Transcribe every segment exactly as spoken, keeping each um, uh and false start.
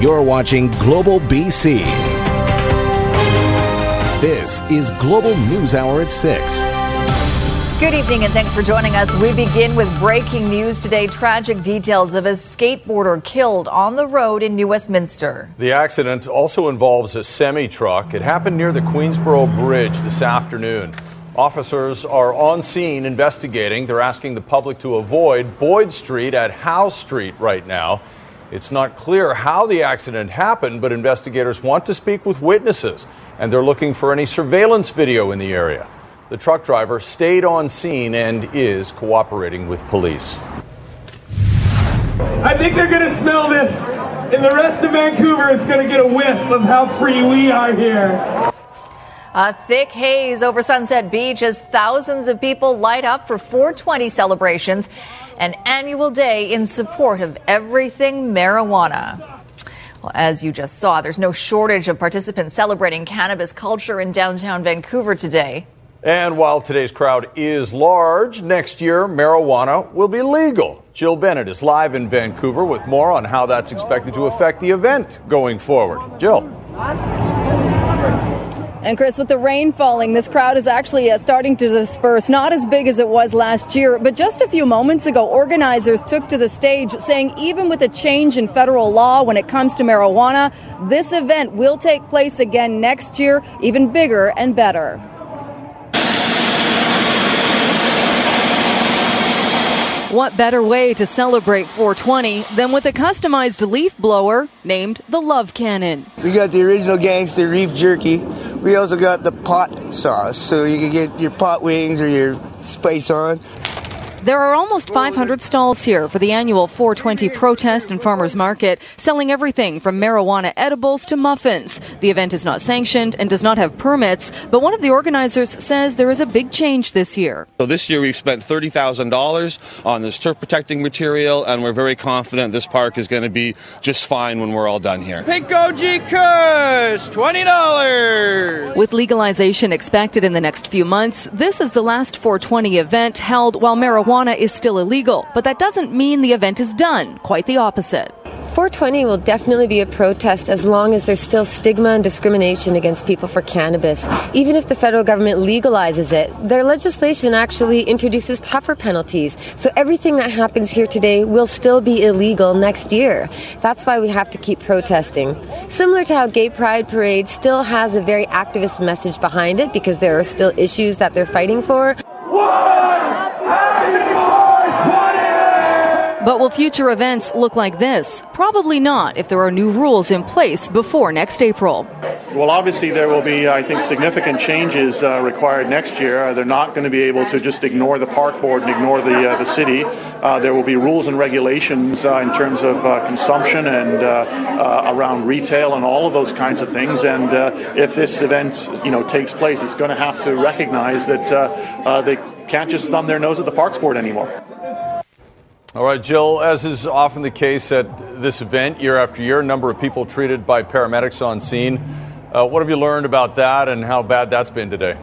You're watching Global B C. This is Global News Hour at six. Good evening and thanks for joining us. We begin with breaking news today. Tragic details of a skateboarder killed on the road in New Westminster. The accident also involves a semi-truck. It happened near the Queensborough Bridge this afternoon. Officers are on scene investigating. They're asking the public to avoid Boyd Street at Howe Street right now. It's not clear how the accident happened, but investigators want to speak with witnesses, and they're looking for any surveillance video in the area. The truck driver stayed on scene and is cooperating with police. I think they're going to smell this, and the rest of Vancouver is going to get a whiff of how free we are here. A thick haze over Sunset Beach as thousands of people light up for four twenty celebrations, an annual day in support of everything marijuana. Well, as you just saw, there's no shortage of participants celebrating cannabis culture in downtown Vancouver today. And while today's crowd is large, next year marijuana will be legal. Jill Bennett is live in Vancouver with more on how that's expected to affect the event going forward. Jill. And Chris, with the rain falling, this crowd is actually uh, starting to disperse, not as big as it was last year. But just a few moments ago, organizers took to the stage saying even with a change in federal law when it comes to marijuana, this event will take place again next year, even bigger and better. What better way to celebrate four twenty than with a customized leaf blower named the Love Cannon? We got the original gangster Reef Jerky. We also got the pot sauce, so you can get your pot wings or your spice on. There are almost five hundred stalls here for the annual four twenty protest and farmers market, selling everything from marijuana edibles to muffins. The event is not sanctioned and does not have permits, but one of the organizers says there is a big change this year. So this year we've spent thirty thousand dollars on this turf protecting material, and we're very confident this park is going to be just fine when we're all done here. Pink O G Kush, twenty dollars! With legalization expected in the next few months, this is the last four twenty event held while marijuana Marijuana is still illegal, but that doesn't mean the event is done. Quite the opposite. four twenty will definitely be a protest as long as there's still stigma and discrimination against people for cannabis. Even if the federal government legalizes it, their legislation actually introduces tougher penalties. So everything that happens here today will still be illegal next year. That's why we have to keep protesting. Similar to how Gay Pride Parade still has a very activist message behind it because there are still issues that they're fighting for. What? But will future events look like this? Probably not if there are new rules in place before next April. Well, obviously there will be, I think, significant changes uh, required next year. They're not going to be able to just ignore the park board and ignore the uh, the city. Uh, there will be rules and regulations uh, in terms of uh, consumption and uh, uh, around retail and all of those kinds of things. And uh, if this event, you know, takes place, it's going to have to recognize that uh, uh, they can't just thumb their nose at the parks board anymore. All right, Jill, as is often the case at this event year after year, number of people treated by paramedics on scene. Uh, what have you learned about that and how bad that's been today?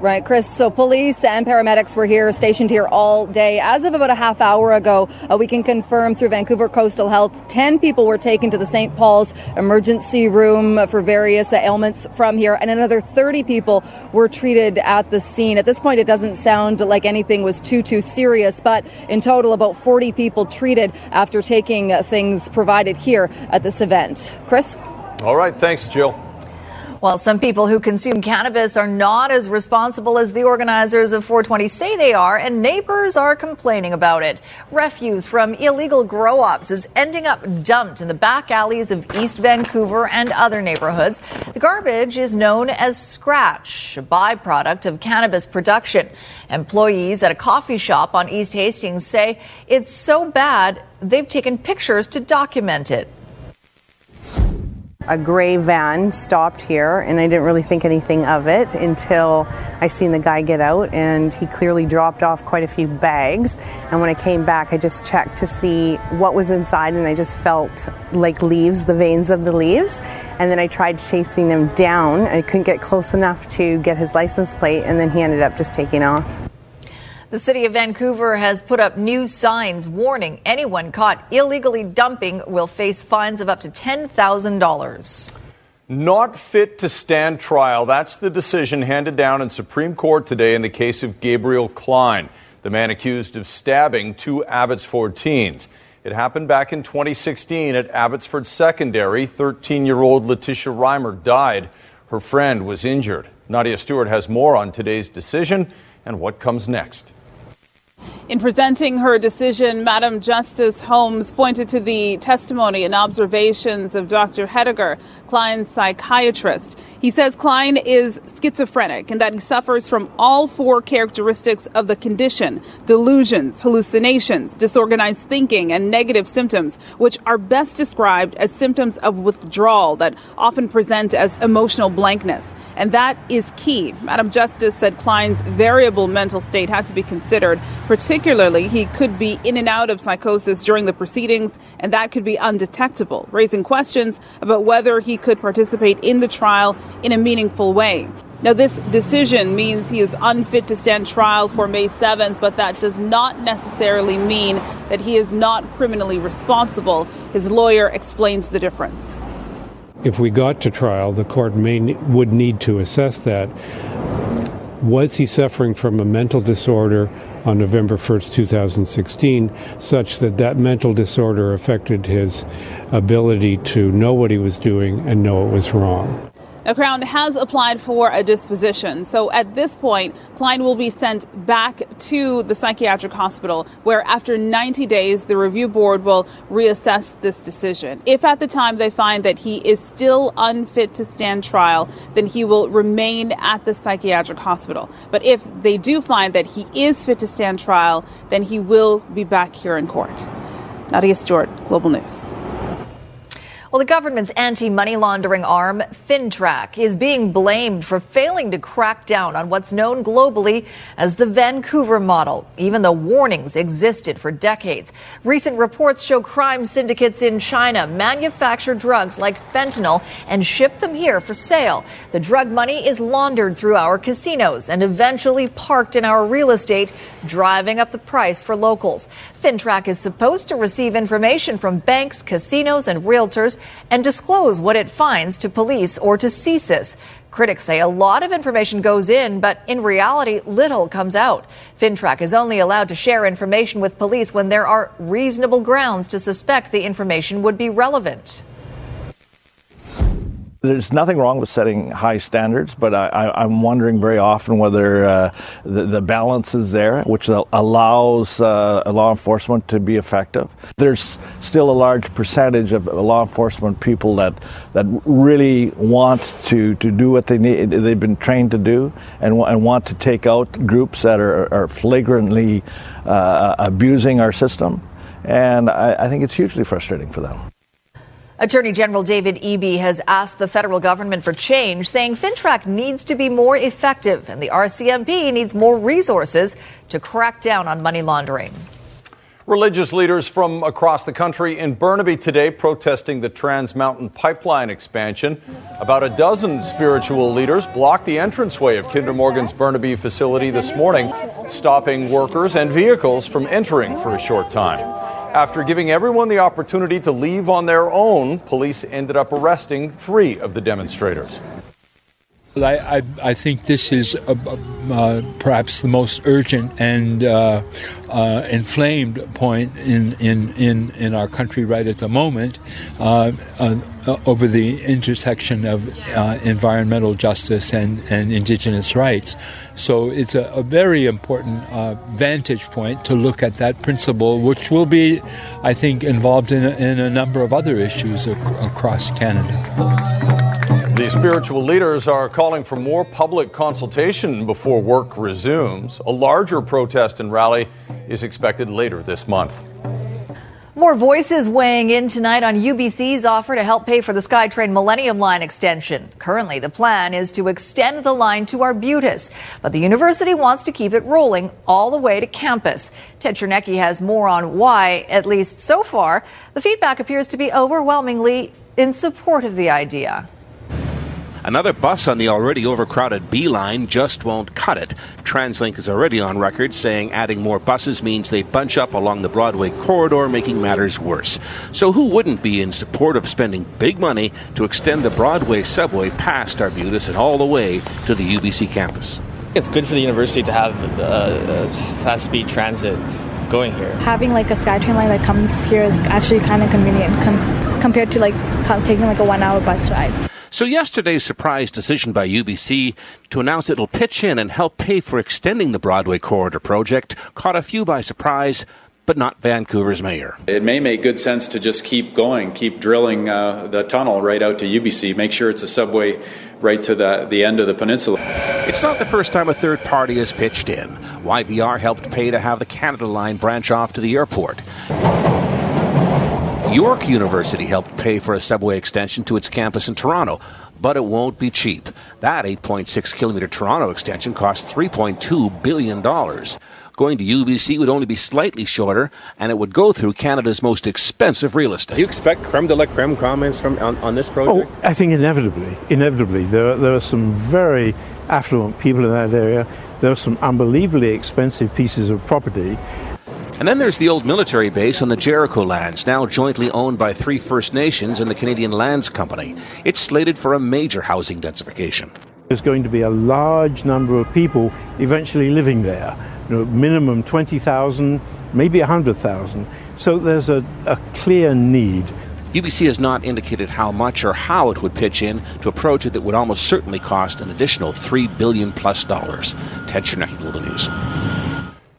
Right, Chris. So police and paramedics were here, stationed here all day. As of about a half hour ago, uh, we can confirm through Vancouver Coastal Health, ten people were taken to the Saint Paul's emergency room for various uh, ailments from here, and another thirty people were treated at the scene. At this point, it doesn't sound like anything was too, too serious, but in total, about forty people treated after taking uh, things provided here at this event. Chris? All right. Thanks, Jill. While some people who consume cannabis are not as responsible as the organizers of four twenty say they are, and neighbors are complaining about it. Refuse from illegal grow-ops is ending up dumped in the back alleys of East Vancouver and other neighborhoods. The garbage is known as scratch, a byproduct of cannabis production. Employees at a coffee shop on East Hastings say it's so bad they've taken pictures to document it. A gray van stopped here, and I didn't really think anything of it until I seen the guy get out, and he clearly dropped off quite a few bags. And when I came back, I just checked to see what was inside, and I just felt like leaves, the veins of the leaves. And then I tried chasing him down. I couldn't get close enough to get his license plate, and then he ended up just taking off. The City of Vancouver has put up new signs warning anyone caught illegally dumping will face fines of up to ten thousand dollars. Not fit to stand trial. That's the decision handed down in Supreme Court today in the case of Gabriel Klein, the man accused of stabbing two Abbotsford teens. It happened back in twenty sixteen at Abbotsford Secondary. thirteen-year-old Letitia Reimer died. Her friend was injured. Nadia Stewart has more on today's decision and what comes next. In presenting her decision, Madam Justice Holmes pointed to the testimony and observations of Doctor Hediger, Klein's psychiatrist. He says Klein is schizophrenic and that he suffers from all four characteristics of the condition: delusions, hallucinations, disorganized thinking, and negative symptoms, which are best described as symptoms of withdrawal that often present as emotional blankness. And that is key. Madam Justice said Klein's variable mental state had to be considered. Particularly, he could be in and out of psychosis during the proceedings, and that could be undetectable, raising questions about whether he could participate in the trial in a meaningful way. Now, this decision means he is unfit to stand trial for May seventh, but that does not necessarily mean that he is not criminally responsible. His lawyer explains the difference. If we got to trial, the court may would need to assess that. Was he suffering from a mental disorder on November first, two thousand sixteen, such that that mental disorder affected his ability to know what he was doing and know it was wrong? Now, Crown has applied for a disposition. So at this point, Klein will be sent back to the psychiatric hospital, where after ninety days, the review board will reassess this decision. If at the time they find that he is still unfit to stand trial, then he will remain at the psychiatric hospital. But if they do find that he is fit to stand trial, then he will be back here in court. Nadia Stewart, Global News. Well, the government's anti-money laundering arm, Fintrac, is being blamed for failing to crack down on what's known globally as the Vancouver model, even though warnings existed for decades. Recent reports show crime syndicates in China manufacture drugs like fentanyl and ship them here for sale. The drug money is laundered through our casinos and eventually parked in our real estate, driving up the price for locals. Fintrac is supposed to receive information from banks, casinos, and realtors and disclose what it finds to police or to C S I S. Critics say a lot of information goes in, but in reality, little comes out. Fintrac is only allowed to share information with police when there are reasonable grounds to suspect the information would be relevant. There's nothing wrong with setting high standards, but I, I, I'm wondering very often whether uh, the, the balance is there, which allows uh, law enforcement to be effective. There's still a large percentage of law enforcement people that that really want to, to do what they need, they've been trained to do, and, and want to take out groups that are, are flagrantly uh, abusing our system, and I, I think it's hugely frustrating for them. Attorney General David Eby has asked the federal government for change, saying Fintrac needs to be more effective and the R C M P needs more resources to crack down on money laundering. Religious leaders from across the country in Burnaby today protesting the Trans Mountain Pipeline expansion. About a dozen spiritual leaders blocked the entranceway of Kinder Morgan's Burnaby facility this morning, stopping workers and vehicles from entering for a short time. After giving everyone the opportunity to leave on their own, police ended up arresting three of the demonstrators. I, I, I think this is uh, uh, perhaps the most urgent and uh, uh, inflamed point in, in, in, in our country right at the moment uh, uh, over the intersection of uh, environmental justice and, and indigenous rights. So it's a, a very important uh, vantage point to look at that principle, which will be, I think, involved in a, in a number of other issues ac- across Canada. The spiritual leaders are calling for more public consultation before work resumes. A larger protest and rally is expected later this month. More voices weighing in tonight on U B C's offer to help pay for the SkyTrain Millennium Line extension. Currently, the plan is to extend the line to Arbutus, but the university wants to keep it rolling all the way to campus. Ted Czernecki has more on why, at least so far, the feedback appears to be overwhelmingly in support of the idea. Another bus on the already overcrowded B line just won't cut it. TransLink is already on record saying adding more buses means they bunch up along the Broadway corridor, making matters worse. So who wouldn't be in support of spending big money to extend the Broadway subway past Arbutus and all the way to the U B C campus? It's good for the university to have uh, fast-speed transit going here. Having like a SkyTrain line that comes here is actually kind of convenient com- compared to like taking like a one-hour bus ride. So yesterday's surprise decision by U B C to announce it'll pitch in and help pay for extending the Broadway corridor project caught a few by surprise, but not Vancouver's mayor. It may make good sense to just keep going, keep drilling uh, the tunnel right out to U B C, make sure it's a subway right to the, the end of the peninsula. It's not the first time a third party has pitched in. Y V R helped pay to have the Canada Line branch off to the airport. York University helped pay for a subway extension to its campus in Toronto, but it won't be cheap. That eight point six kilometre Toronto extension cost three point two billion dollars. Going to U B C would only be slightly shorter, and it would go through Canada's most expensive real estate. Do you expect creme de la creme comments from on, on this project? Oh, I think inevitably. Inevitably. There, there are some very affluent people in that area. There are some unbelievably expensive pieces of property. And then there's the old military base on the Jericho lands, now jointly owned by three First Nations and the Canadian Lands Company. It's slated for a major housing densification. There's going to be a large number of people eventually living there, you know, minimum twenty thousand, maybe one hundred thousand. So there's a, a clear need. U B C has not indicated how much or how it would pitch in to a project that would almost certainly cost an additional three billion dollars plus dollars. Ted Czernecki, Global News.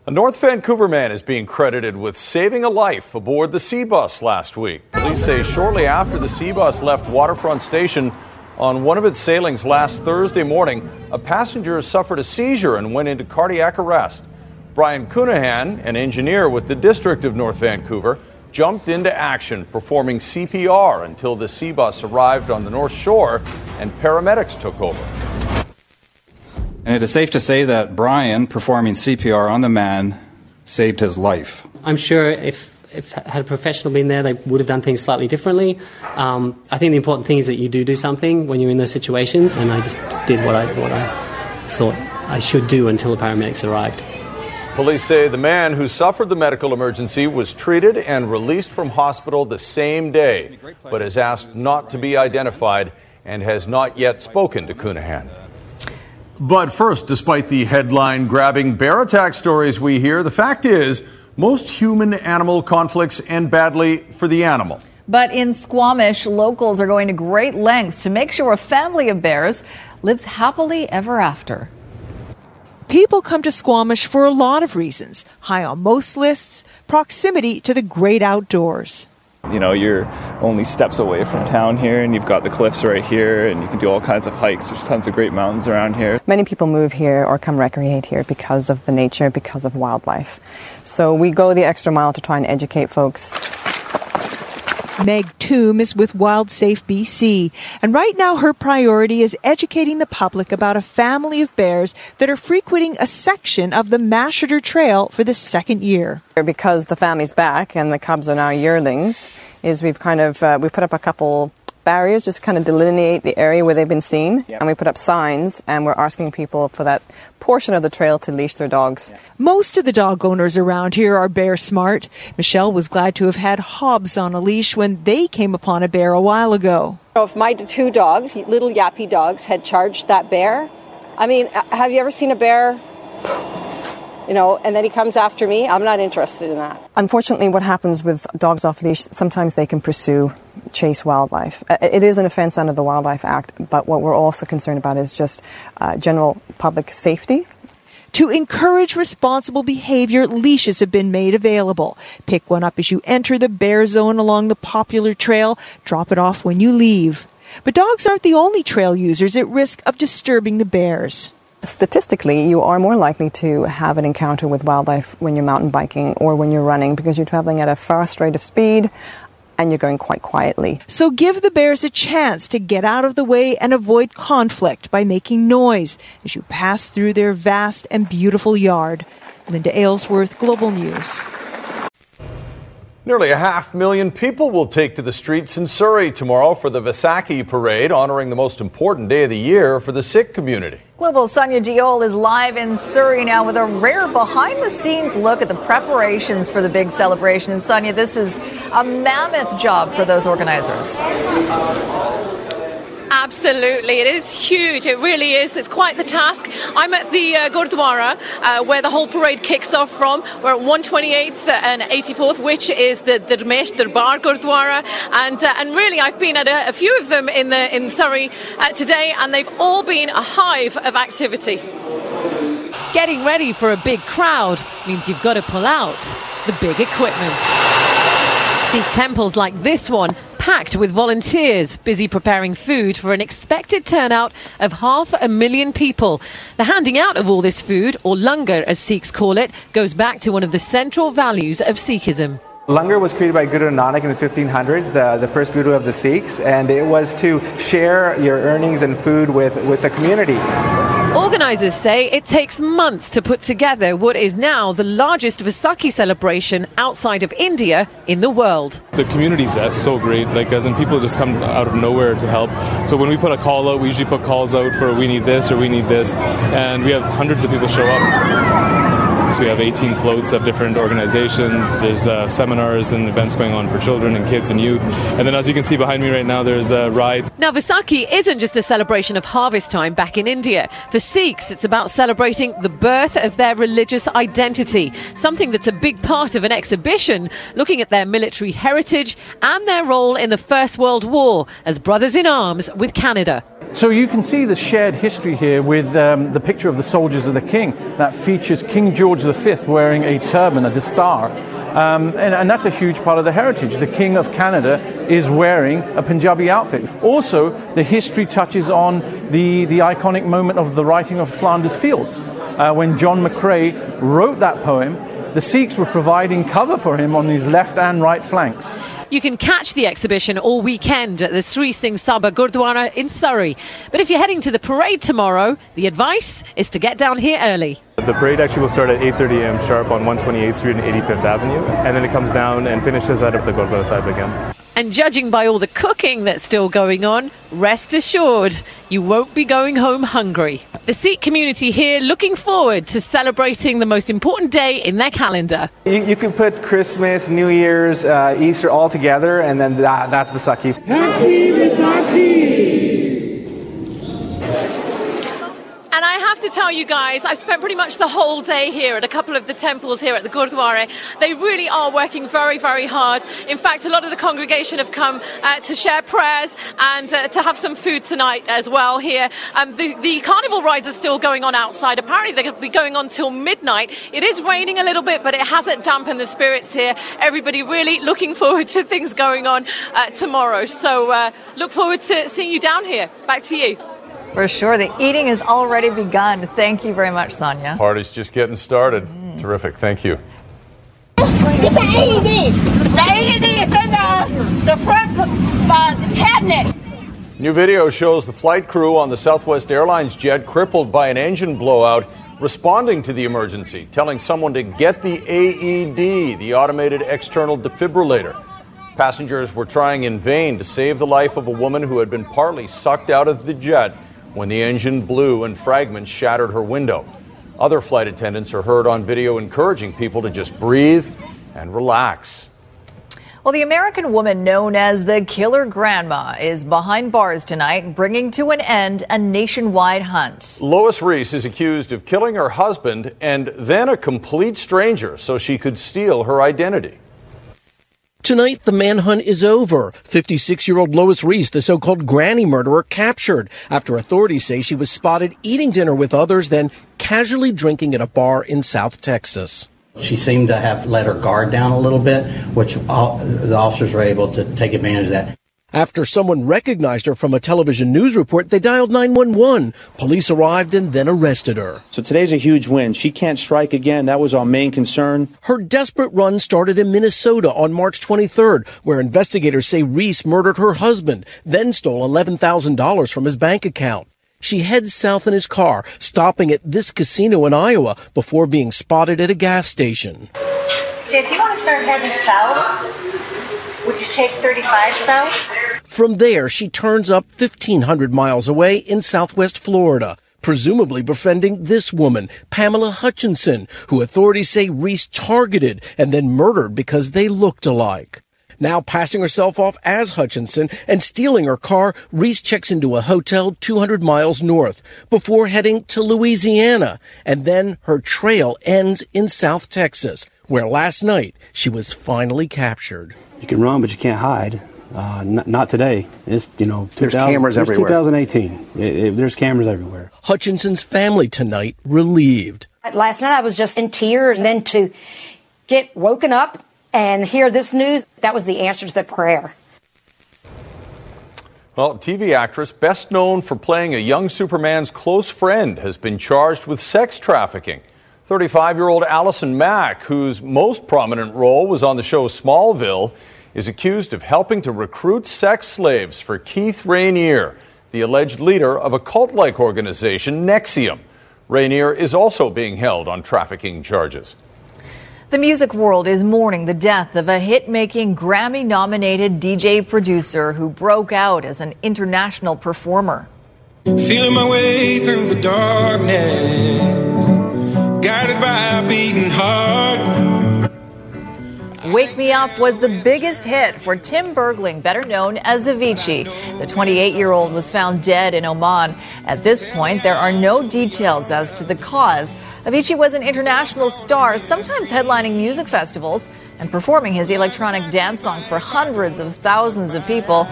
A North Vancouver man is being credited with saving a life aboard the SeaBus last week. Police say shortly after the SeaBus left Waterfront Station on one of its sailings last Thursday morning, a passenger suffered a seizure and went into cardiac arrest. Brian Cunahan, an engineer with the District of North Vancouver, jumped into action, performing C P R until the SeaBus arrived on the North Shore and paramedics took over. And it is safe to say that Brian, performing C P R on the man, saved his life. I'm sure if, if had a professional been there, they would have done things slightly differently. Um, I think the important thing is that you do do something when you're in those situations, and I just did what I, what I thought I should do until the paramedics arrived. Police say the man who suffered the medical emergency was treated and released from hospital the same day, but is asked not to be identified and has not yet spoken to Cunahan. But first, despite the headline-grabbing bear attack stories we hear, the fact is most human-animal conflicts end badly for the animal. But in Squamish, locals are going to great lengths to make sure a family of bears lives happily ever after. People come to Squamish for a lot of reasons. High on most lists, proximity to the great outdoors. You know, you're only steps away from town here, and you've got the cliffs right here, and you can do all kinds of hikes. There's tons of great mountains around here. Many people move here or come recreate here because of the nature, because of wildlife. So we go the extra mile to try and educate folks. Meg Toom is with WildSafe B C, and right now her priority is educating the public about a family of bears that are frequenting a section of the Masheter Trail for the second year. Because the family's back and the cubs are now yearlings, is we've kind of uh, we put up a couple barriers just kind of delineate the area where they've been seen, yep. And we put up signs, and we're asking people for that portion of the trail to leash their dogs. Most of the dog owners around here are bear smart. Michelle was glad to have had Hobbs on a leash when they came upon a bear a while ago. If my two dogs, little yappy dogs, had charged that bear, I mean, have you ever seen a bear? You know, and then he comes after me. I'm not interested in that. Unfortunately, what happens with dogs off leash, sometimes they can pursue, chase wildlife. It is an offense under the Wildlife Act, but what we're also concerned about is just uh, general public safety. To encourage responsible behavior, leashes have been made available. Pick one up as you enter the bear zone along the popular trail. Drop it off when you leave. But dogs aren't the only trail users at risk of disturbing the bears. Statistically, you are more likely to have an encounter with wildlife when you're mountain biking or when you're running because you're traveling at a fast rate of speed and you're going quite quietly. So give the bears a chance to get out of the way and avoid conflict by making noise as you pass through their vast and beautiful yard. Linda Aylesworth, Global News. Nearly a half million people will take to the streets in Surrey tomorrow for the Vaisakhi parade, honoring the most important day of the year for the Sikh community. Global's Sonia Diol is live in Surrey now with a rare behind-the-scenes look at the preparations for the big celebration. And Sonia, this is a mammoth job for those organizers. Absolutely. It is huge. It really is. It's quite the task. I'm at the uh, gurdwara, uh, where the whole parade kicks off from. We're at one twenty-eighth and eighty-fourth, which is the Dharmesh Darbar Gurdwara. And uh, and really, I've been at a, a few of them in the in Surrey uh, today, and they've all been a hive of activity. Getting ready for a big crowd means you've got to pull out the big equipment. Sikh temples like this one packed with volunteers, busy preparing food for an expected turnout of half a million people. The handing out of all this food, or langar as Sikhs call it, goes back to one of the central values of Sikhism. Langar was created by Guru Nanak in the fifteen hundreds, the, the first guru of the Sikhs, and it was to share your earnings and food with, with the community. Organisers say it takes months to put together what is now the largest Vaisakhi celebration outside of India in the world. The communities are so great, like as in people just come out of nowhere to help. So when we put a call out, we usually put calls out for we need this or we need this, and we have hundreds of people show up. So we have eighteen floats of different organisations. There's uh, seminars and events going on for children and kids and youth. And then as you can see behind me right now, there's uh, rides. Now, Vaisakhi isn't just a celebration of harvest time back in India. For Sikhs, it's about celebrating the birth of their religious identity, something that's a big part of an exhibition, looking at their military heritage and their role in the First World War as brothers in arms with Canada. So you can see the shared history here with um, the picture of the soldiers of the king. That features King George the Fifth wearing a turban, a dastar. Um, and, and that's a huge part of the heritage. The King of Canada is wearing a Punjabi outfit. Also, the history touches on the, the iconic moment of the writing of Flanders Fields. Uh, when John McCrae wrote that poem, the Sikhs were providing cover for him on his left and right flanks. You can catch the exhibition all weekend at the Sri Singh Sabha Gurdwara in Surrey. But if you're heading to the parade tomorrow, the advice is to get down here early. The parade actually will start at eight thirty a m sharp on one twenty-eighth Street and eighty-fifth Avenue, and then it comes down and finishes out of the Gurdwara Sahib again. And judging by all the cooking that's still going on, rest assured, you won't be going home hungry. The Sikh community here looking forward to celebrating the most important day in their calendar. You, you can put Christmas, New Year's, uh, Easter all together, and then that, that's Vaisakhi. Happy Vaisakhi! And I have to tell you guys, I've spent pretty much the whole day here at a couple of the temples here at the Gurdwara. They really are working very, very hard. In fact, a lot of the congregation have come uh, to share prayers and uh, to have some food tonight as well here. Um, the, the carnival rides are still going on outside. Apparently, they're going to be going on till midnight. It is raining a little bit, but it hasn't dampened the spirits here. Everybody really looking forward to things going on uh, tomorrow. So uh, look forward to seeing you down here. Back to you. For sure. The eating has already begun. Thank you very much, Sonia. Party's just getting started. Mm. Terrific. Thank you. New video shows the flight crew on the Southwest Airlines jet crippled by an engine blowout responding to the emergency, telling someone to get the A E D, the automated external defibrillator. Passengers were trying in vain to save the life of a woman who had been partly sucked out of the jet when the engine blew and fragments shattered her window. Other flight attendants are heard on video encouraging people to just breathe and relax. Well, the American woman known as the Killer Grandma is behind bars tonight, bringing to an end a nationwide hunt. Lois Reese is accused of killing her husband and then a complete stranger so she could steal her identity. Tonight, the manhunt is over. fifty-six-year-old Lois Reese, the so-called granny murderer, captured after authorities say she was spotted eating dinner with others, then casually drinking at a bar in South Texas. She seemed to have let her guard down a little bit, which all, the officers were able to take advantage of that. After someone recognized her from a television news report, they dialed nine one one. Police arrived and then arrested her. So today's a huge win. She can't strike again. That was our main concern. Her desperate run started in Minnesota on March twenty-third, where investigators say Reese murdered her husband, then stole eleven thousand dollars from his bank account. She heads south in his car, stopping at this casino in Iowa before being spotted at a gas station. Did you want start heading south. Would you take thirty-five south? From there, she turns up fifteen hundred miles away in southwest Florida, presumably befriending this woman, Pamela Hutchinson, who authorities say Reese targeted and then murdered because they looked alike. Now passing herself off as Hutchinson and stealing her car, Reese checks into a hotel two hundred miles north before heading to Louisiana. And then her trail ends in South Texas, where last night she was finally captured. You can run, but you can't hide. Uh, n- not today. It's, you know, there's cameras there's everywhere. twenty eighteen. It, it, there's cameras everywhere. Hutchinson's family tonight relieved. Last night I was just in tears, and then to get woken up and hear this news, that was the answer to the prayer. Well, T V actress, best known for playing a young Superman's close friend, has been charged with sex trafficking. thirty-five-year-old Allison Mack, whose most prominent role was on the show Smallville, is accused of helping to recruit sex slaves for Keith Rainier, the alleged leader of a cult-like organization, Nexium. Rainier is also being held on trafficking charges. The music world is mourning the death of a hit-making, Grammy-nominated D J producer who broke out as an international performer. Feeling my way through the darkness, guided by a beating heart. Wake Me Up was the biggest hit for Tim Bergling, better known as Avicii. The twenty-eight-year-old was found dead in Oman. At this point, there are no details as to the cause. Avicii was an international star, sometimes headlining music festivals and performing his electronic dance songs for hundreds of thousands of people.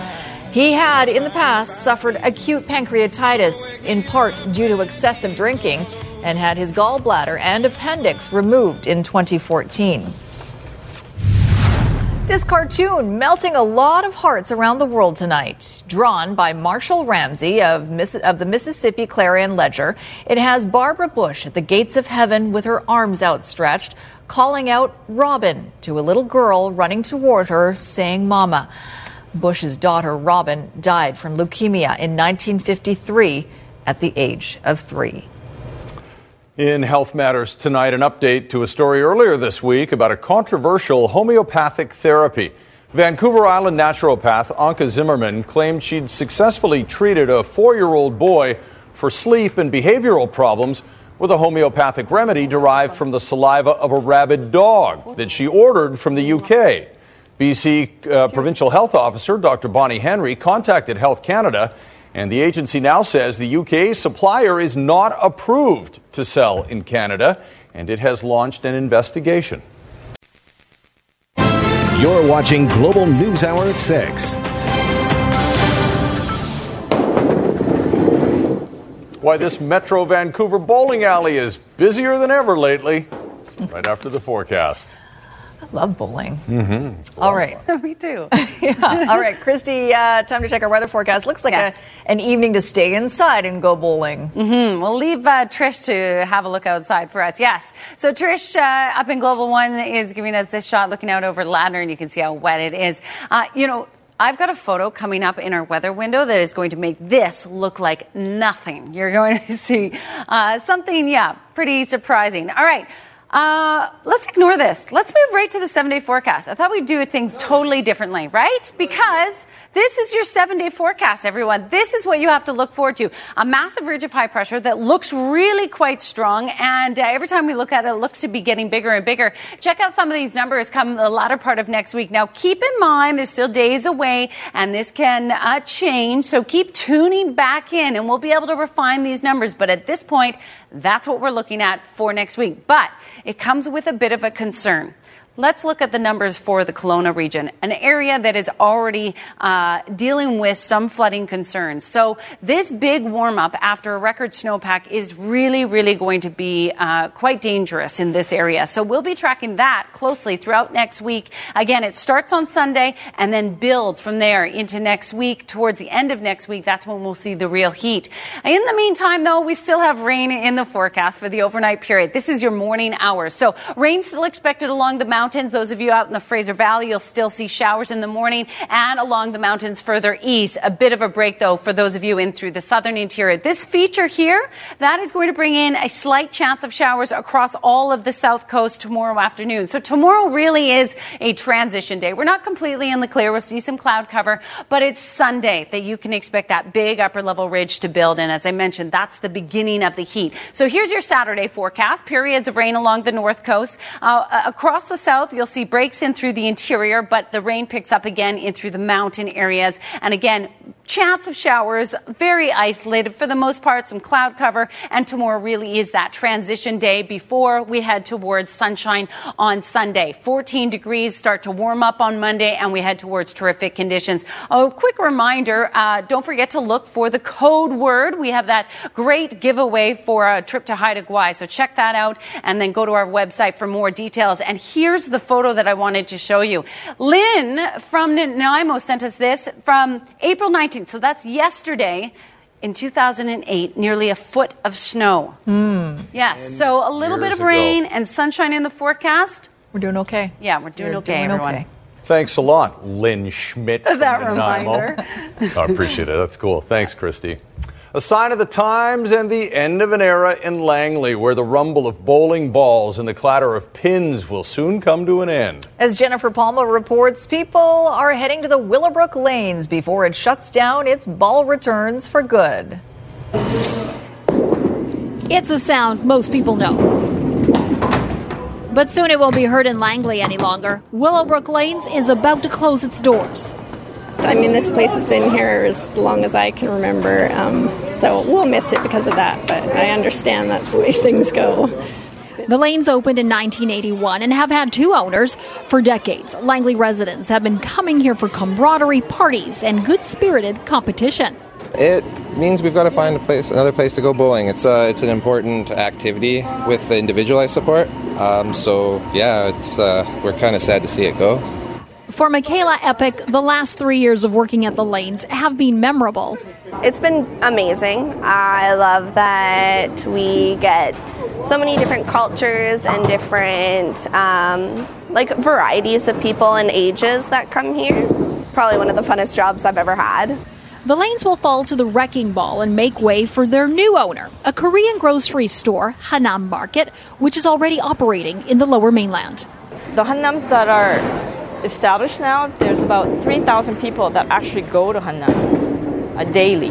He had, in the past, suffered acute pancreatitis, in part due to excessive drinking, and had his gallbladder and appendix removed in twenty fourteen. This cartoon melting a lot of hearts around the world tonight. Drawn by Marshall Ramsey of, Miss- of the Mississippi Clarion Ledger, it has Barbara Bush at the gates of heaven with her arms outstretched, calling out Robin to a little girl running toward her, saying Mama. Bush's daughter Robin died from leukemia in nineteen fifty-three at the age of three. In Health Matters tonight, an update to a story earlier this week about a controversial homeopathic therapy. Vancouver Island naturopath Anka Zimmerman claimed she'd successfully treated a four-year-old boy for sleep and behavioral problems with a homeopathic remedy derived from the saliva of a rabid dog that she ordered from the U K. B C uh, Provincial Health Officer Doctor Bonnie Henry contacted Health Canada, and the agency now says the U K supplier is not approved to sell in Canada, and it has launched an investigation. You're watching Global News Hour at six. Why, this Metro Vancouver bowling alley is busier than ever lately, right after the forecast. I love bowling. Mm-hmm. All right. Me too. Yeah. All right, Christy, uh, time to check our weather forecast. Looks like yes. a, an evening to stay inside and go bowling. Mm-hmm. We'll leave uh, Trish to have a look outside for us. Yes. So Trish uh, up in Global One is giving us this shot looking out over Ladner, and you can see how wet it is. Uh, you know, I've got a photo coming up in our weather window that is going to make this look like nothing. You're going to see uh, something, yeah, pretty surprising. All right. Uh, let's ignore this. Let's move right to the seven-day forecast. I thought we'd do things totally differently, right? Because this is your seven-day forecast, everyone. This is what you have to look forward to. A massive ridge of high pressure that looks really quite strong, and uh, every time we look at it, it looks to be getting bigger and bigger. Check out some of these numbers come the latter part of next week. Now, keep in mind, there's still days away, and this can uh, change, so keep tuning back in, and we'll be able to refine these numbers. But at this point, that's what we're looking at for next week. But it comes with a bit of a concern. Let's look at the numbers for the Kelowna region, an area that is already uh, dealing with some flooding concerns. So this big warm-up after a record snowpack is really, really going to be uh, quite dangerous in this area. So we'll be tracking that closely throughout next week. Again, it starts on Sunday and then builds from there into next week. Towards the end of next week, that's when we'll see the real heat. In the meantime, though, we still have rain in the forecast for the overnight period. This is your morning hours. So rain still expected along the mountain. mountains. Those of you out in the Fraser Valley, you'll still see showers in the morning, and along the mountains further east, a bit of a break, though, for those of you in through the southern interior. This feature here, that is going to bring in a slight chance of showers across all of the south coast tomorrow afternoon. So tomorrow really is a transition day. We're not completely in the clear. We'll see some cloud cover, but it's Sunday that you can expect that big upper-level ridge to build. And as I mentioned, that's the beginning of the heat. So here's your Saturday forecast. Periods of rain along the north coast. Uh, across the south, you'll see breaks in through the interior, but the rain picks up again in through the mountain areas. And again, chance of showers, very isolated for the most part, some cloud cover, and tomorrow really is that transition day before we head towards sunshine on Sunday. fourteen degrees, start to warm up on Monday, and we head towards terrific conditions. Oh, quick reminder, uh, don't forget to look for the code word. We have that great giveaway for a trip to Haida Gwaii, so check that out and then go to our website for more details. And here's the photo that I wanted to show you. Lynn from Nanaimo sent us this from April nineteenth. So that's yesterday. In two thousand eight, nearly a foot of snow. Mm. Yes, and so a little bit of rain ago. And sunshine in the forecast. We're doing okay. Yeah, we're doing You're okay, doing everyone. Okay. Thanks a lot, Lynn Schmidt. That reminder. I appreciate it. That's cool. Thanks, Christy. A sign of the times and the end of an era in Langley, where the rumble of bowling balls and the clatter of pins will soon come to an end. As Jennifer Palma reports, people are heading to the Willowbrook Lanes before it shuts down its ball returns for good. It's a sound most people know. But soon it won't be heard in Langley any longer. Willowbrook Lanes is about to close its doors. I mean, this place has been here as long as I can remember, um, so we'll miss it because of that, but I understand that's the way things go. The lanes opened in nineteen eighty-one and have had two owners for decades. Langley residents have been coming here for camaraderie, parties, and good-spirited competition. It means we've got to find a place, another place to go bowling. It's uh, it's an important activity with the individual I support, um, so yeah, it's uh, we're kind of sad to see it go. For Michaela Epic, the last three years of working at the lanes have been memorable. It's been amazing. I love that we get so many different cultures and different um, like varieties of people and ages that come here. It's probably one of the funnest jobs I've ever had. The lanes will fall to the wrecking ball and make way for their new owner, a Korean grocery store, Hanam Market, which is already operating in the Lower Mainland. The Hanams that are established now, there's about three thousand people that actually go to Hanam uh, daily.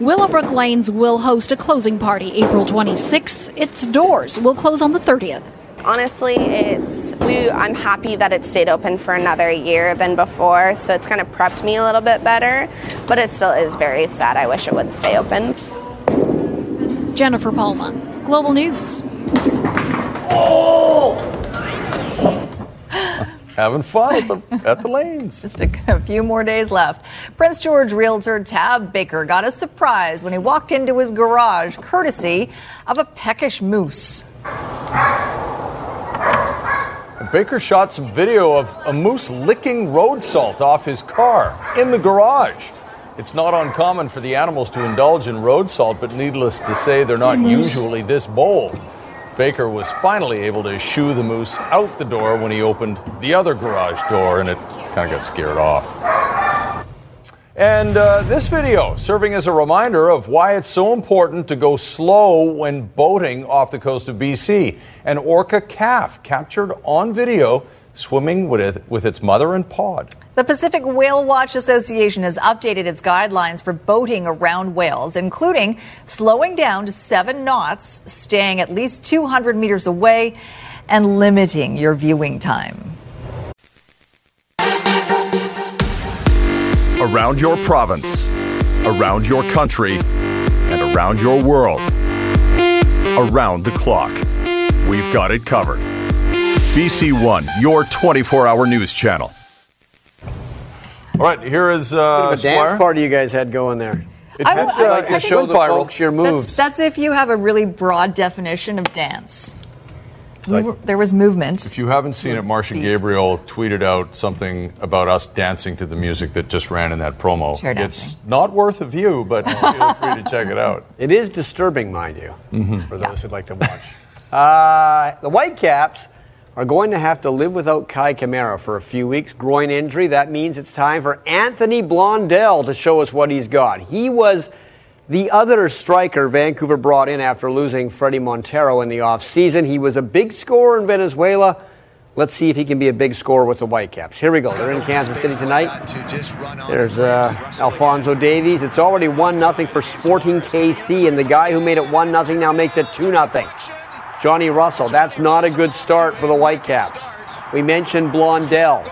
Willowbrook Lanes will host a closing party April twenty-sixth. Its doors will close on the thirtieth. Honestly, it's we, I'm happy that it stayed open for another year than before, so it's kind of prepped me a little bit better, but it still is very sad. I wish it would stay open. Jennifer Palma, Global News. Oh! Having fun at the, at the lanes. Just a, a few more days left. Prince George realtor Tab Baker got a surprise when he walked into his garage, courtesy of a peckish moose. Baker shot some video of a moose licking road salt off his car in the garage. It's not uncommon for the animals to indulge in road salt, but needless to say, they're not usually this bold. Baker was finally able to shoo the moose out the door when he opened the other garage door, and it kind of got scared off. And uh, this video serving as a reminder of why it's so important to go slow when boating off the coast of B C. An orca calf captured on video swimming with, with its mother and pod. The Pacific Whale Watch Association has updated its guidelines for boating around whales, including slowing down to seven knots, staying at least two hundred meters away, and limiting your viewing time. Around your province, around your country, and around your world. Around the clock. We've got it covered. B C One, your twenty-four hour news channel. All right, here is uh, a Squire. Dance party you guys had going there. It I, that's, I, uh, I, like I to show the folks your moves. That's, that's if you have a really broad definition of dance. Like, were, there was movement. If you haven't seen it, Marcia Gabriel tweeted out something about us dancing to the music that just ran in that promo. Sure, it's not worth a view, but feel free to check it out. It is disturbing, mind you, mm-hmm. for those yeah. who'd like to watch. Uh, the Whitecaps are going to have to live without Kai Kamara for a few weeks. Groin injury. That means it's time for Anthony Blondell to show us what he's got. He was the other striker Vancouver brought in after losing Freddie Montero in the offseason. He was a big scorer in Venezuela. Let's see if he can be a big scorer with the Whitecaps. Here we go. They're in Kansas City tonight. There's uh, Alphonso Davies. It's already one nothing for Sporting K C, and the guy who made it one nothing now makes it two nothing. Johnny Russell. That's not a good start for the Whitecaps. We mentioned Blondell.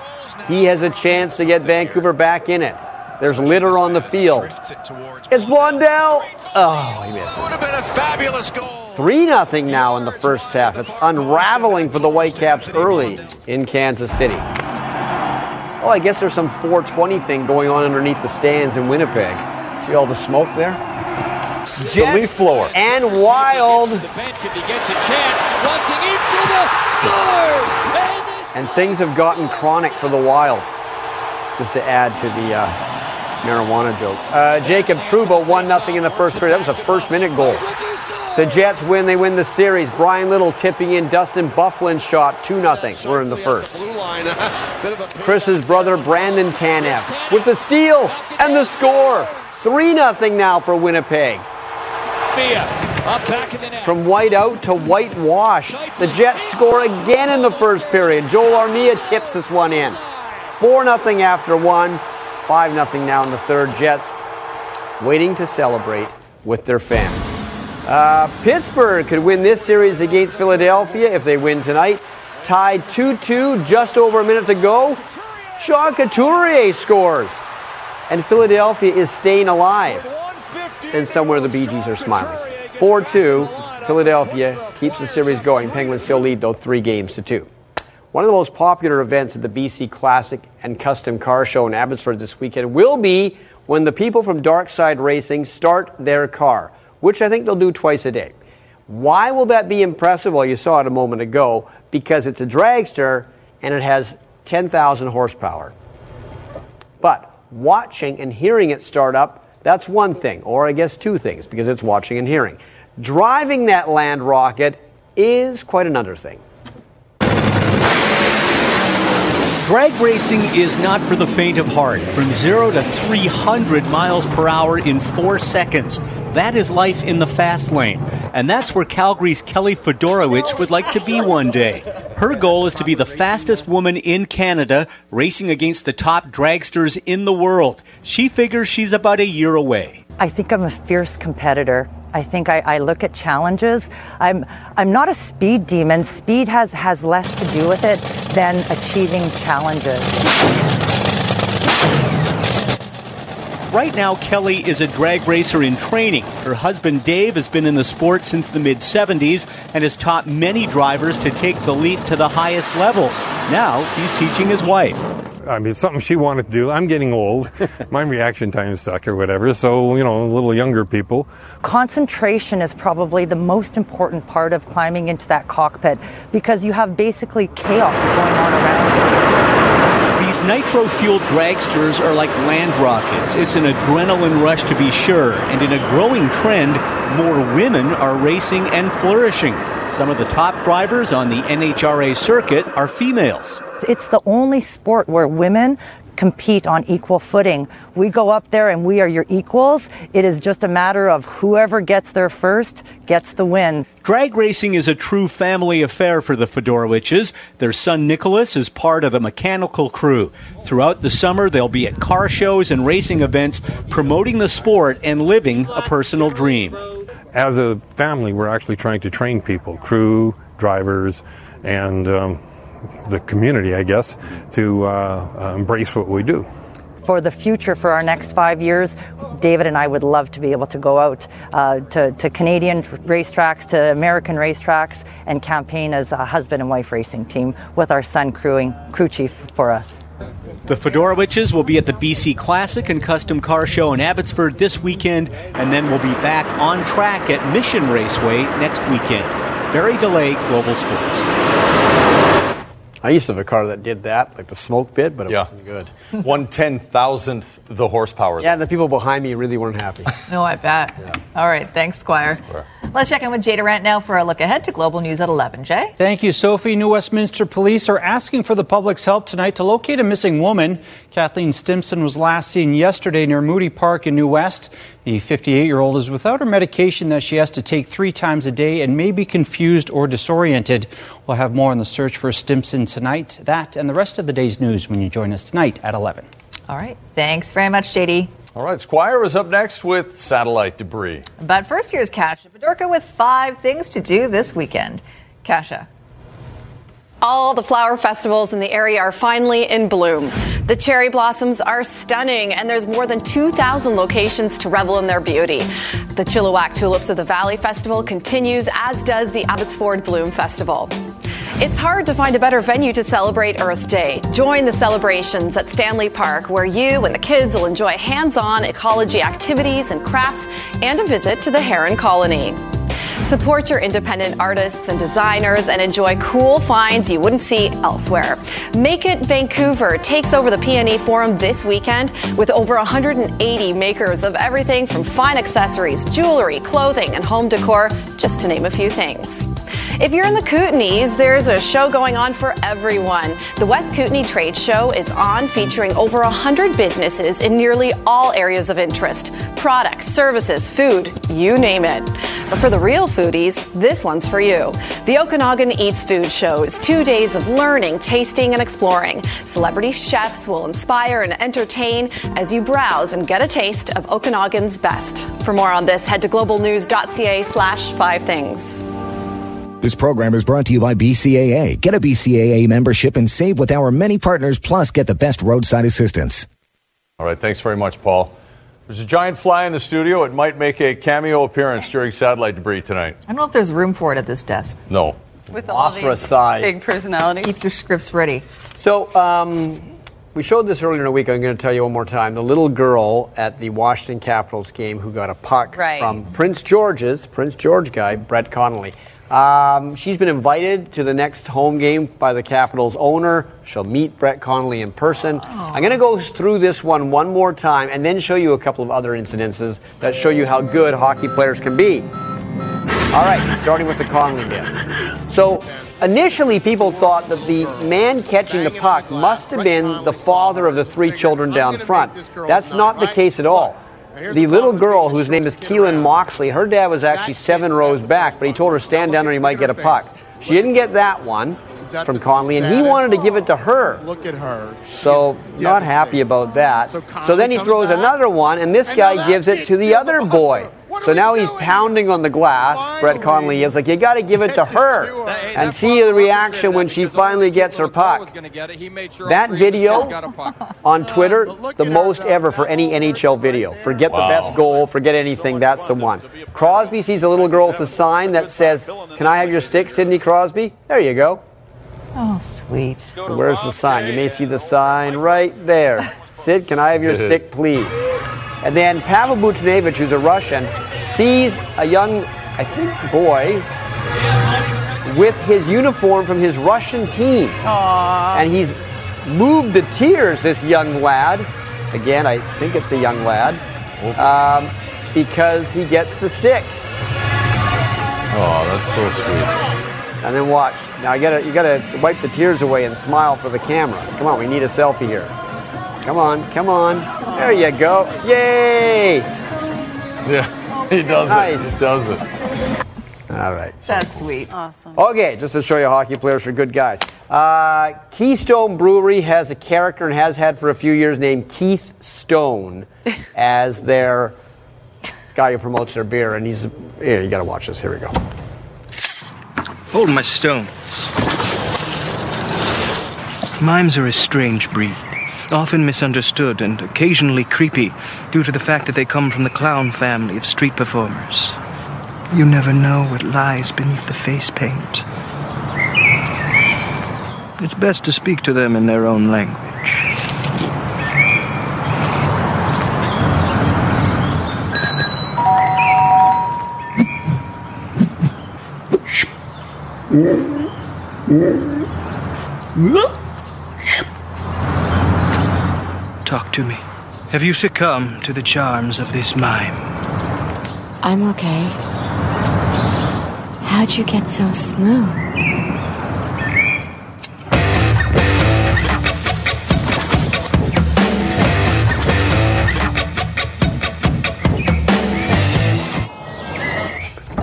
He has a chance to get Vancouver back in it. There's litter on the field. It's Blondell. Oh, he misses. Would have been a fabulous goal. three nothing now in the first half. It's unraveling for the Whitecaps early in Kansas City. Oh, I guess there's some four twenty thing going on underneath the stands in Winnipeg. See all the smoke there? It's the leaf blower. And Wild. And things have gotten chronic for the Wild. Just to add to the Uh, marijuana jokes. Uh, Jacob Trouba, one nothing in the first period. That was a first-minute goal. The Jets win. They win the series. Brian Little tipping in. Dustin Bufflin's shot, two nothing. We're in the first. Chris's brother, Brandon Tanev, with the steal and the score. three nothing now for Winnipeg. From whiteout to whitewash, the Jets score again in the first period. Joel Armia tips this one in. four nothing after one. five nothing now in the third. Jets waiting to celebrate with their fans. Uh, Pittsburgh could win this series against Philadelphia if they win tonight. Tied two two, just over a minute to go. Sean Couturier scores. And Philadelphia is staying alive. And somewhere the Bee Gees are smiling. four two, Philadelphia keeps the series going. Penguins still lead, though, three games to two. One of the most popular events at the B C Classic and Custom Car Show in Abbotsford this weekend will be when the people from Darkside Racing start their car, which I think they'll do twice a day. Why will that be impressive? Well, you saw it a moment ago, because it's a dragster and it has ten thousand horsepower. But watching and hearing it start up, that's one thing, or I guess two things, because it's watching and hearing. Driving that Land Rocket is quite another thing. Drag racing is not for the faint of heart. From zero to three hundred miles per hour in four seconds. That is life in the fast lane. And that's where Calgary's Kelly Fedorowicz would like to be one day. Her goal is to be the fastest woman in Canada, racing against the top dragsters in the world. She figures she's about a year away. I think I'm a fierce competitor. I think I, I look at challenges. I'm I'm not a speed demon. Speed has, has less to do with it than achieving challenges. Right now, Kelly is a drag racer in training. Her husband, Dave, has been in the sport since the mid-seventies and has taught many drivers to take the leap to the highest levels. Now he's teaching his wife. I mean, it's something she wanted to do. I'm getting old. My reaction time suck or whatever. So, you know, a little younger people. Concentration is probably the most important part of climbing into that cockpit, because you have basically chaos going on around you. These nitro-fueled dragsters are like land rockets. It's an adrenaline rush to be sure. And in a growing trend, more women are racing and flourishing. Some of the top drivers on the N H R A circuit are females. It's the only sport where women compete on equal footing. We go up there and we are your equals. It is just a matter of whoever gets there first gets the win. Drag racing is a true family affair for the Fedorowiczes. Their son Nicholas is part of the mechanical crew. Throughout the summer, they'll be at car shows and racing events, promoting the sport and living a personal dream. As a family, we're actually trying to train people, crew, drivers, and um, the community, I guess, to uh, embrace what we do. For the future, for our next five years, David and I would love to be able to go out uh, to, to Canadian racetracks, to American racetracks, and campaign as a husband and wife racing team with our son crewing, crew chief for us. The Fedorowiczes will be at the B C Classic and Custom Car Show in Abbotsford this weekend, and then we'll be back on track at Mission Raceway next weekend. Barry DeLay, Global Sports. I used to have a car that did that, like the smoke bit, but it yeah. wasn't good. One ten thousandth the horsepower. Yeah, and the people behind me really weren't happy. No, I bet. Yeah. All right, thanks, Squire. Thanks, Squire. Let's check in with Jay Durant now for a look ahead to Global News at eleven. Jay? Thank you, Sophie. New Westminster police are asking for the public's help tonight to locate a missing woman. Kathleen Stimpson was last seen yesterday near Moody Park in New West. The fifty-eight-year-old is without her medication that she has to take three times a day and may be confused or disoriented. We'll have more on the search for Stimpson tonight. That and the rest of the day's news when you join us tonight at eleven. All right. Thanks very much, J D. All right. Squire is up next with satellite debris. But first, here's Kasia Badurka with five things to do this weekend. Kasia. All the flower festivals in the area are finally in bloom. The cherry blossoms are stunning, and there's more than two thousand locations to revel in their beauty. The Chilliwack Tulips of the Valley Festival continues, as does the Abbotsford Bloom Festival. It's hard to find a better venue to celebrate Earth Day. Join the celebrations at Stanley Park, where you and the kids will enjoy hands-on ecology activities and crafts and a visit to the Heron Colony. Support your independent artists and designers and enjoy cool finds you wouldn't see elsewhere. Make It Vancouver takes over the P and E Forum this weekend with over one hundred eighty makers of everything from fine accessories, jewelry, clothing, and home decor, just to name a few things. If you're in the Kootenays, there's a show going on for everyone. The West Kootenay Trade Show is on, featuring over one hundred businesses in nearly all areas of interest. Products, services, food, you name it. But for the real foodies, this one's for you. The Okanagan Eats Food Show is two days of learning, tasting, and exploring. Celebrity chefs will inspire and entertain as you browse and get a taste of Okanagan's best. For more on this, head to globalnews.ca slash five things. This program is brought to you by B C A A. Get a B C A A membership and save with our many partners, plus get the best roadside assistance. All right, thanks very much, Paul. There's a giant fly in the studio. It might make a cameo appearance during satellite debris tonight. I don't know if there's room for it at this desk. No. With all the big personalities. Keep your scripts ready. So, um... we showed this earlier in the week. I'm going to tell you one more time. The little girl at the Washington Capitals game who got a puck right. from Prince George's, Prince George guy, Brett Connolly. Um, she's been invited to the next home game by the Capitals owner. She'll meet Brett Connolly in person. Aww. I'm going to go through this one one more time and then show you a couple of other incidences that show you how good hockey players can be. All right, starting with the Connolly game. So... initially, people thought that the man catching the puck must have been the father of the three children down front. That's not the case at all. The little girl, whose name is Keelan Moxley, her dad was actually seven rows back, but he told her, stand down or you might get a puck. She didn't get that one from Conley, and he wanted to give it to her. Look at her. So, not happy about that. So then he throws another one, and this guy gives it to the other boy. So now he's pounding on the glass, Brett Connolly is like, you got to give it to her and see the reaction when she finally gets her puck. That video on Twitter, the most ever for any N H L video. Forget the best goal, forget anything, that's the one. Crosby sees a little girl with a sign that says, can I have your stick, Sidney Crosby? There you go. Oh, sweet. Where's the sign? You may see the sign right there. Sid, can I have your stick, please? And then Pavel Buchnevich, who's a Russian, sees a young, I think, boy with his uniform from his Russian team. Aww. And he's moved to tears, this young lad. Again, I think it's a young lad. Um, because he gets the stick. Oh, that's so sweet. And then watch. Now, you gotta, you gotta wipe the tears away and smile for the camera. Come on, we need a selfie here. Come on, come on. There you go. Yay! Yeah, he does nice. it. He does it. All right. That's so sweet. Awesome. Okay, just to show you hockey players are good guys. Uh, Keystone Brewery has a character and has had for a few years named Keith Stone as their guy who promotes their beer. And he's, yeah, you got to watch this. Here we go. Hold my stones. Mimes are a strange breed. Often misunderstood and occasionally creepy due to the fact that they come from the clown family of street performers. You never know what lies beneath the face paint. It's best to speak to them in their own language. Talk to me. Have you succumbed to the charms of this mime? I'm okay. How'd you get so smooth?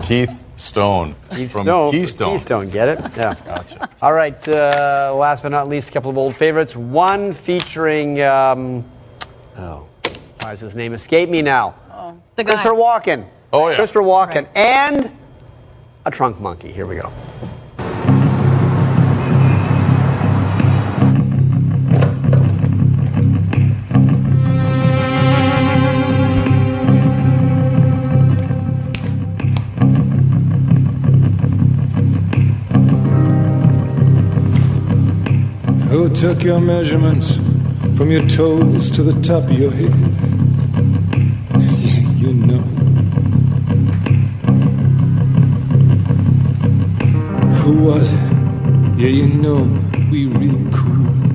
Keith Stone. Keith from Stone. Keystone. Keystone, get it? Yeah. Gotcha. All right, uh, last but not least, a couple of old favorites. One featuring, um, oh, why does his name escape me now? Oh, the guy. Christopher Walken. Oh, yeah. Christopher Walken. Right. And a trunk monkey. Here we go. Who took your measurements from your toes to the top of your head? Yeah, you know. Who was it? Yeah, you know, we real cool.